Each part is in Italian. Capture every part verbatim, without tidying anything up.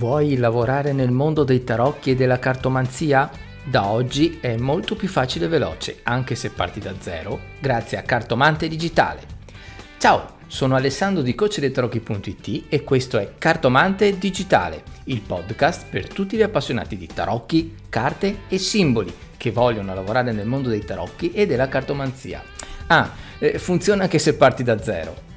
Vuoi lavorare nel mondo dei tarocchi e della cartomanzia? Da oggi è molto più facile e veloce, anche se parti da zero, grazie a Cartomante Digitale. Ciao, sono Alessandro di Coach Dei Tarocchi punto it e questo è Cartomante Digitale, il podcast per tutti gli appassionati di tarocchi, carte e simboli che vogliono lavorare nel mondo dei tarocchi e della cartomanzia. Ah, funziona anche se parti da zero.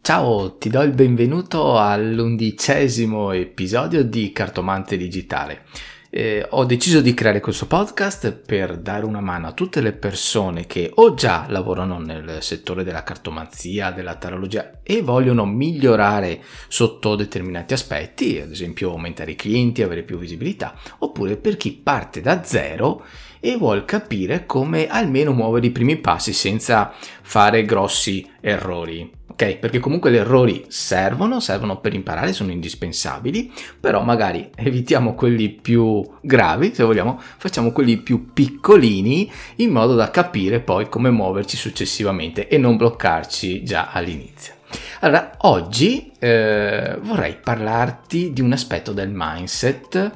Ciao, ti do il benvenuto all'undicesimo episodio di Cartomante Digitale. Eh, ho deciso di creare questo podcast per dare una mano a tutte le persone che o già lavorano nel settore della cartomanzia, della tarologia e vogliono migliorare sotto determinati aspetti, ad esempio aumentare i clienti, avere più visibilità, oppure per chi parte da zero e vuol capire come almeno muovere i primi passi senza fare grossi errori, ok? Perché comunque gli errori servono, servono per imparare, sono indispensabili, però magari evitiamo quelli più gravi, se vogliamo, facciamo quelli più piccolini in modo da capire poi come muoverci successivamente e non bloccarci già all'inizio. Allora, oggi eh, vorrei parlarti di un aspetto del mindset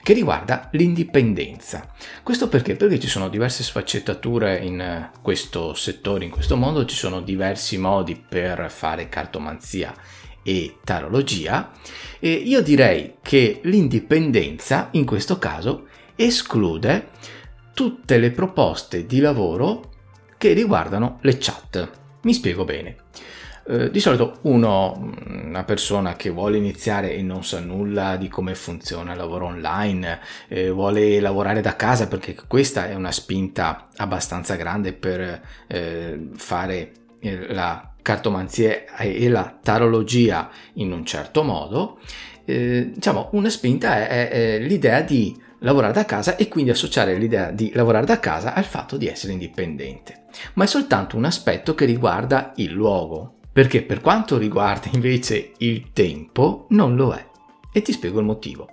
che riguarda l'indipendenza. Questo perché? Perché ci sono diverse sfaccettature in questo settore, in questo mondo, ci sono diversi modi per fare cartomanzia e tarologia e io direi che l'indipendenza in questo caso esclude tutte le proposte di lavoro che riguardano le chat. Mi spiego bene. Di solito uno, una persona che vuole iniziare e non sa nulla di come funziona il lavoro online, eh, vuole lavorare da casa perché questa è una spinta abbastanza grande per eh, fare la cartomanzia e la tarologia in un certo modo, eh, diciamo una spinta è, è, è l'idea di lavorare da casa e quindi associare l'idea di lavorare da casa al fatto di essere indipendente, ma è soltanto un aspetto che riguarda il luogo. Perché per quanto riguarda invece il tempo non lo è e ti spiego il motivo.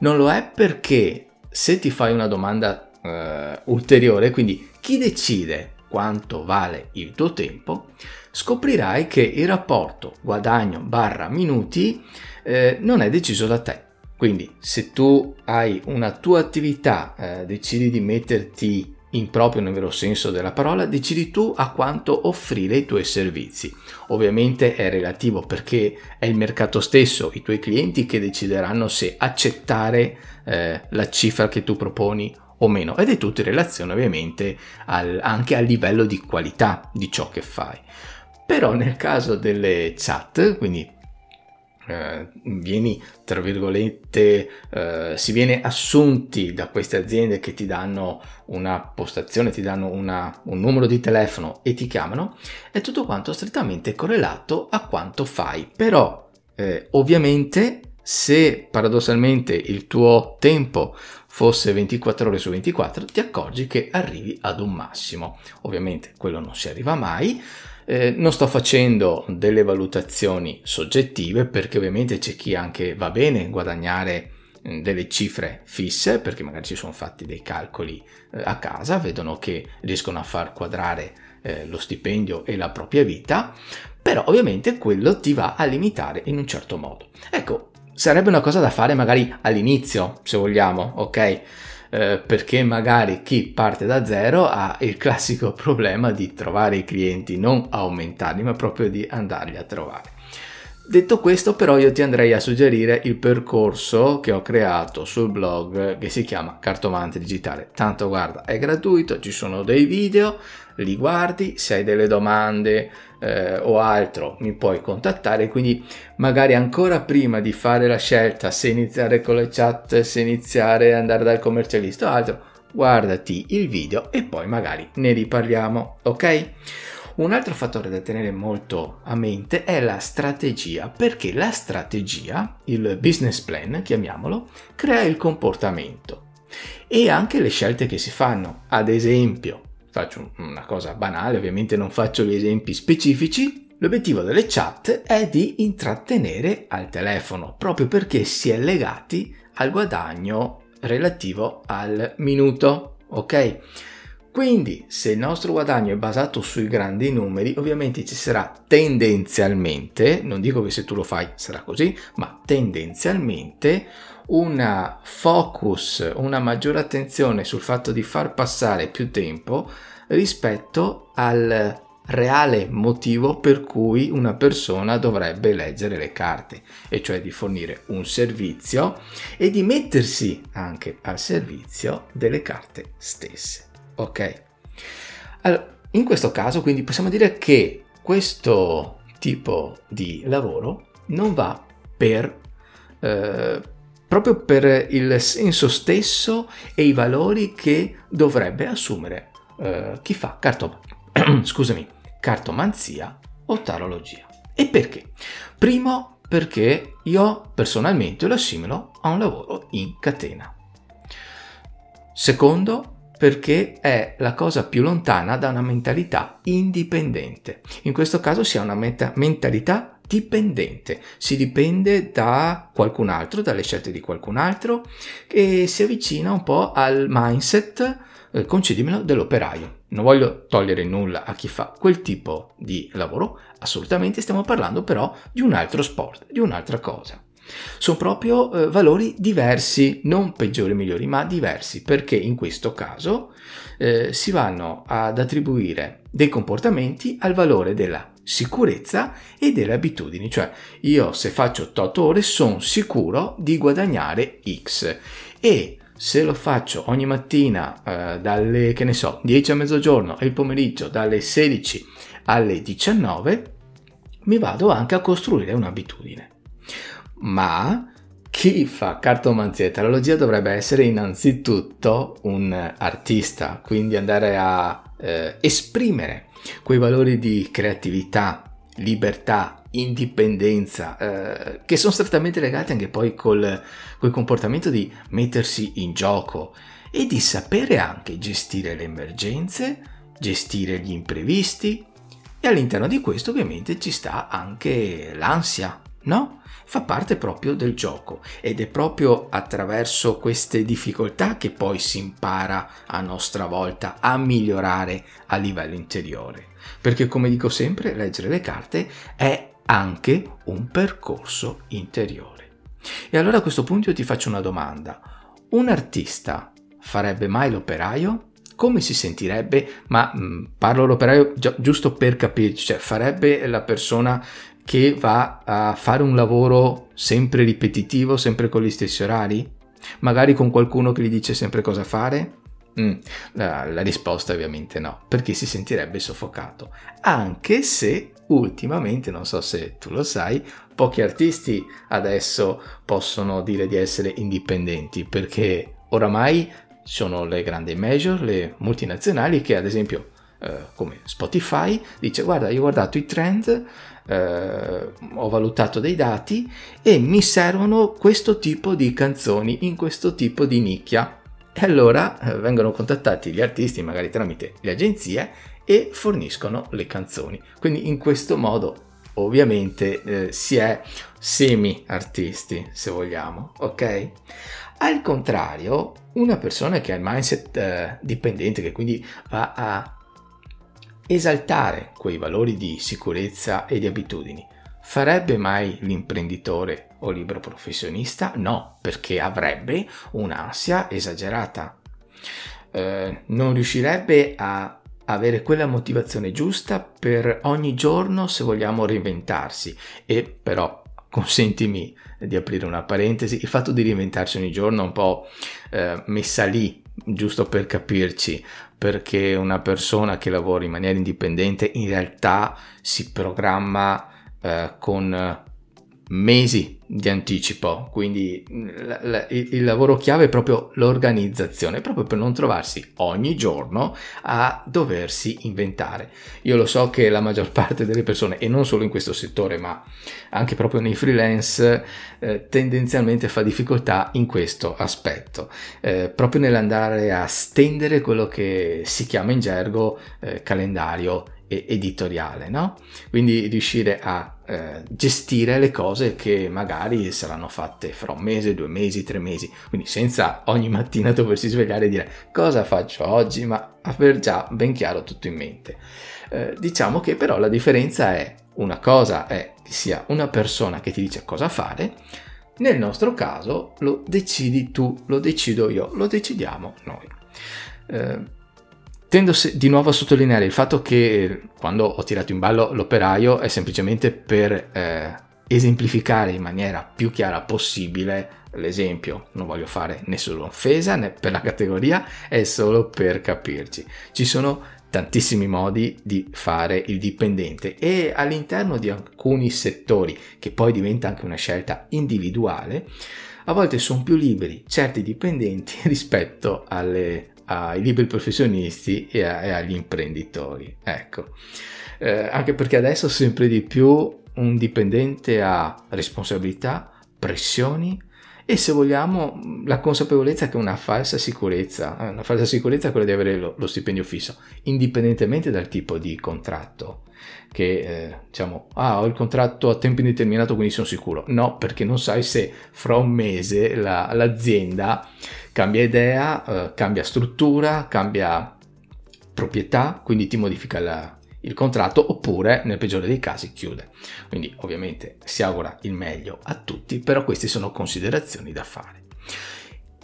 Non lo è perché se ti fai una domanda eh, ulteriore, quindi chi decide quanto vale il tuo tempo, scoprirai che il rapporto guadagno barra minuti eh, non è deciso da te. Quindi se tu hai una tua attività, eh, decidi di metterti in proprio nel vero senso della parola, decidi tu a quanto offrire i tuoi servizi. Ovviamente è relativo perché è il mercato stesso, i tuoi clienti che decideranno se accettare eh, la cifra che tu proponi o meno, ed è tutto in relazione ovviamente al, anche al livello di qualità di ciò che fai. Però nel caso delle chat, quindi Eh, vieni tra virgolette eh, si viene assunti da queste aziende che ti danno una postazione, ti danno una, un numero di telefono e ti chiamano, è tutto quanto strettamente correlato a quanto fai. Però eh, ovviamente se paradossalmente il tuo tempo fosse ventiquattro ore su ventiquattro ti accorgi che arrivi ad un massimo, ovviamente quello non si arriva mai. Eh, non sto facendo delle valutazioni soggettive perché ovviamente c'è chi anche va bene guadagnare delle cifre fisse perché magari ci sono fatti dei calcoli eh, a casa, vedono che riescono a far quadrare eh, lo stipendio e la propria vita, però ovviamente quello ti va a limitare in un certo modo. Ecco, sarebbe una cosa da fare magari all'inizio, se vogliamo, ok? Eh, perché magari chi parte da zero ha il classico problema di trovare i clienti, non aumentarli ma proprio di andarli a trovare. Detto questo, però, io ti andrei a suggerire il percorso che ho creato sul blog che si chiama Cartomante Digitale. Tanto guarda, è gratuito, ci sono dei video, li guardi, se hai delle domande eh, o altro mi puoi contattare, quindi magari ancora prima di fare la scelta se iniziare con le chat, se iniziare ad andare dal commercialista o altro, guardati il video e poi magari ne riparliamo, ok? Un altro fattore da tenere molto a mente è la strategia, perché la strategia, il business plan, chiamiamolo, crea il comportamento e anche le scelte che si fanno. Ad esempio, faccio una cosa banale, ovviamente non faccio gli esempi specifici, l'obiettivo delle chat è di intrattenere al telefono, proprio perché si è legati al guadagno relativo al minuto, ok? Quindi, se il nostro guadagno è basato sui grandi numeri, ovviamente ci sarà tendenzialmente, non dico che se tu lo fai sarà così, ma tendenzialmente una focus, una maggiore attenzione sul fatto di far passare più tempo rispetto al reale motivo per cui una persona dovrebbe leggere le carte, e cioè di fornire un servizio e di mettersi anche al servizio delle carte stesse. Ok, allora, in questo caso quindi possiamo dire che questo tipo di lavoro non va per eh, proprio per il senso stesso e i valori che dovrebbe assumere eh, chi fa cartom- scusami, cartomanzia o tarologia. E perché? Primo, perché io personalmente lo assimilo a un lavoro in catena. Secondo, perché è la cosa più lontana da una mentalità indipendente. In questo caso si ha una meta- mentalità dipendente, si dipende da qualcun altro, dalle scelte di qualcun altro, che si avvicina un po' al mindset, eh, concedimelo, dell'operaio. Non voglio togliere nulla a chi fa quel tipo di lavoro, assolutamente, stiamo parlando però di un altro sport, di un'altra cosa. Sono proprio eh, valori diversi, non peggiori migliori, ma diversi, perché in questo caso eh, si vanno ad attribuire dei comportamenti al valore della sicurezza e delle abitudini, cioè io se faccio otto ore sono sicuro di guadagnare X, e se lo faccio ogni mattina eh, dalle, che ne so, dieci a mezzogiorno e il pomeriggio dalle sedici alle diciannove, mi vado anche a costruire un'abitudine. Ma chi fa cartomanzia e tarologia dovrebbe essere innanzitutto un artista, quindi andare a eh, esprimere quei valori di creatività, libertà, indipendenza, eh, che sono strettamente legati anche poi col, col comportamento di mettersi in gioco e di sapere anche gestire le emergenze, gestire gli imprevisti, e all'interno di questo ovviamente ci sta anche l'ansia, no? Fa parte proprio del gioco, ed è proprio attraverso queste difficoltà che poi si impara a nostra volta a migliorare a livello interiore, perché, come dico sempre, leggere le carte è anche un percorso interiore. E allora a questo punto io ti faccio una domanda: un artista farebbe mai l'operaio? Come si sentirebbe? Ma mh, parlo l'operaio gi- giusto per capirci, cioè farebbe la persona che va a fare un lavoro sempre ripetitivo, sempre con gli stessi orari? Magari con qualcuno che gli dice sempre cosa fare? Mm, la, la risposta ovviamente no, perché si sentirebbe soffocato. Anche se ultimamente, non so se tu lo sai, pochi artisti adesso possono dire di essere indipendenti, perché oramai sono le grandi major, le multinazionali, che ad esempio eh, come Spotify dice: guarda, io ho guardato i trend, Uh, ho valutato dei dati e mi servono questo tipo di canzoni in questo tipo di nicchia, e allora uh, vengono contattati gli artisti magari tramite le agenzie e forniscono le canzoni. Quindi in questo modo ovviamente eh, si è semi artisti, se vogliamo, ok? Al contrario, una persona che ha il mindset eh, dipendente, che quindi va a esaltare quei valori di sicurezza e di abitudini, farebbe mai l'imprenditore o libero professionista? No, perché avrebbe un'ansia esagerata, eh, non riuscirebbe a avere quella motivazione giusta per ogni giorno, se vogliamo reinventarsi. E però consentimi di aprire una parentesi: il fatto di reinventarsi ogni giorno è un po' eh, messa lì, giusto per capirci, perché una persona che lavora in maniera indipendente in realtà si programma eh, con mesi di anticipo, quindi la, la, il, il lavoro chiave è proprio l'organizzazione, proprio per non trovarsi ogni giorno a doversi inventare. Io lo so che la maggior parte delle persone, e non solo in questo settore ma anche proprio nei freelance, eh, tendenzialmente fa difficoltà in questo aspetto, eh, proprio nell'andare a stendere quello che si chiama in gergo eh, calendario editoriale, no? Quindi riuscire a eh, gestire le cose che magari saranno fatte fra un mese, due mesi, tre mesi, quindi senza ogni mattina doversi svegliare e dire cosa faccio oggi, ma aver già ben chiaro tutto in mente. Eh, diciamo che però la differenza è, una cosa è che sia una persona che ti dice cosa fare, nel nostro caso lo decidi tu, lo decido io, lo decidiamo noi. Eh, Tendo di nuovo a sottolineare il fatto che quando ho tirato in ballo l'operaio è semplicemente per eh, esemplificare in maniera più chiara possibile l'esempio. Non voglio fare nessuna offesa né per la categoria, è solo per capirci. Ci sono tantissimi modi di fare il dipendente e all'interno di alcuni settori, che poi diventa anche una scelta individuale, a volte sono più liberi certi dipendenti rispetto alle ai liberi professionisti e, a, e agli imprenditori, ecco, eh, anche perché adesso sempre di più un dipendente ha responsabilità, pressioni e, se vogliamo, la consapevolezza che è una falsa sicurezza, una falsa sicurezza è quella di avere lo, lo stipendio fisso, indipendentemente dal tipo di contratto, che eh, diciamo, ah, ho il contratto a tempo indeterminato quindi sono sicuro, no, perché non sai se fra un mese la, l'azienda cambia idea, eh, cambia struttura, cambia proprietà, quindi ti modifica la, il contratto, oppure nel peggiore dei casi chiude. Quindi ovviamente si augura il meglio a tutti, però queste sono considerazioni da fare.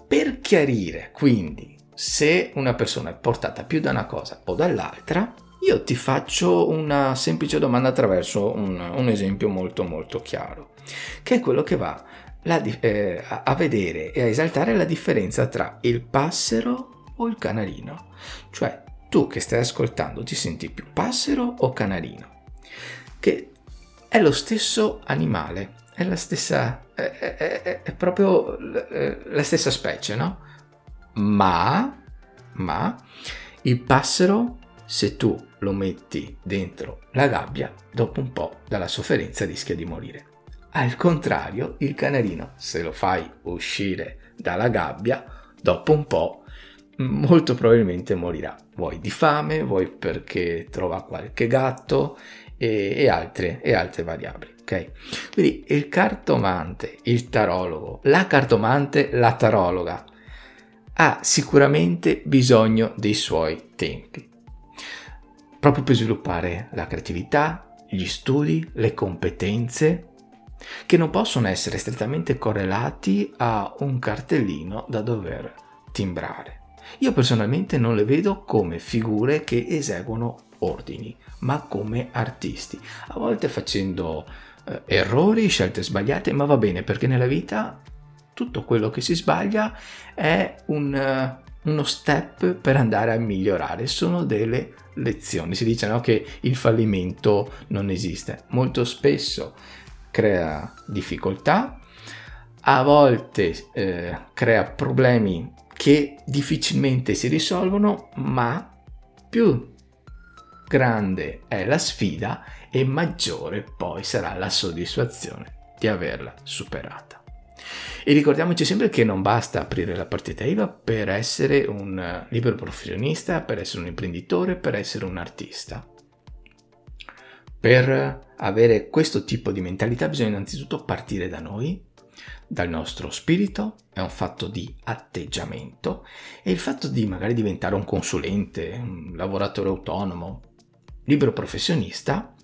Per chiarire quindi se una persona è portata più da una cosa o dall'altra, io ti faccio una semplice domanda attraverso un, un esempio molto molto chiaro, che è quello che va la, eh, a vedere e a esaltare la differenza tra il passero o il canarino. Cioè, tu che stai ascoltando ti senti più passero o canarino? Che è lo stesso animale, è la stessa, è, è, è, è proprio la stessa specie, no? Ma, ma il passero, se tu lo metti dentro la gabbia, dopo un po' dalla sofferenza rischia di morire. Al contrario, il canarino, se lo fai uscire dalla gabbia, dopo un po' molto probabilmente morirà. Vuoi di fame, vuoi perché trova qualche gatto e, e, altre, e altre variabili. Okay? Quindi il cartomante, il tarologo, la cartomante, la tarologa, ha sicuramente bisogno dei suoi tempi, proprio per sviluppare la creatività, gli studi, le competenze, che non possono essere strettamente correlati a un cartellino da dover timbrare. Io personalmente non le vedo come figure che eseguono ordini, ma come artisti, a volte facendo eh, errori, scelte sbagliate, ma va bene, perché nella vita tutto quello che si sbaglia è un... Uh, uno step per andare a migliorare, sono delle lezioni. Si dice, no, che il fallimento non esiste, molto spesso crea difficoltà, a volte eh, crea problemi che difficilmente si risolvono, ma più grande è la sfida e maggiore poi sarà la soddisfazione di averla superata. E ricordiamoci sempre che non basta aprire la partita I V A per essere un libero professionista, per essere un imprenditore, per essere un artista. Per avere questo tipo di mentalità bisogna innanzitutto partire da noi, dal nostro spirito, è un fatto di atteggiamento, e il fatto di magari diventare un consulente, un lavoratore autonomo, libero professionista,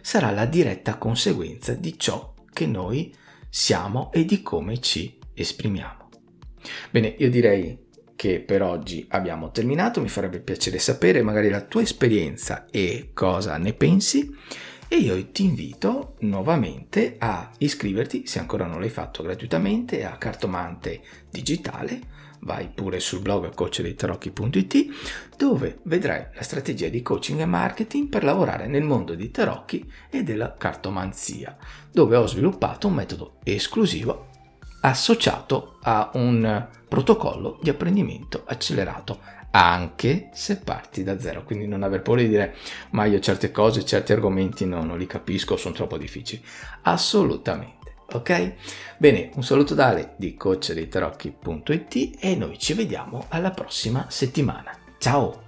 sarà la diretta conseguenza di ciò che noi siamo e di come ci esprimiamo. Bene, io direi che per oggi abbiamo terminato. Mi farebbe piacere sapere magari la tua esperienza e cosa ne pensi, e io ti invito nuovamente a iscriverti, se ancora non l'hai fatto, gratuitamente a Cartomante Digitale. Vai pure sul blog coach dei tarocchi punto it, dove vedrai la strategia di coaching e marketing per lavorare nel mondo dei tarocchi e della cartomanzia, dove ho sviluppato un metodo esclusivo associato a un protocollo di apprendimento accelerato, anche se parti da zero. Quindi non aver paura di dire, ma io certe cose, certi argomenti no, non li capisco, sono troppo difficili. Assolutamente. Ok? Bene, un saluto da Ale di coach dei tarocchi punto it e noi ci vediamo alla prossima settimana. Ciao!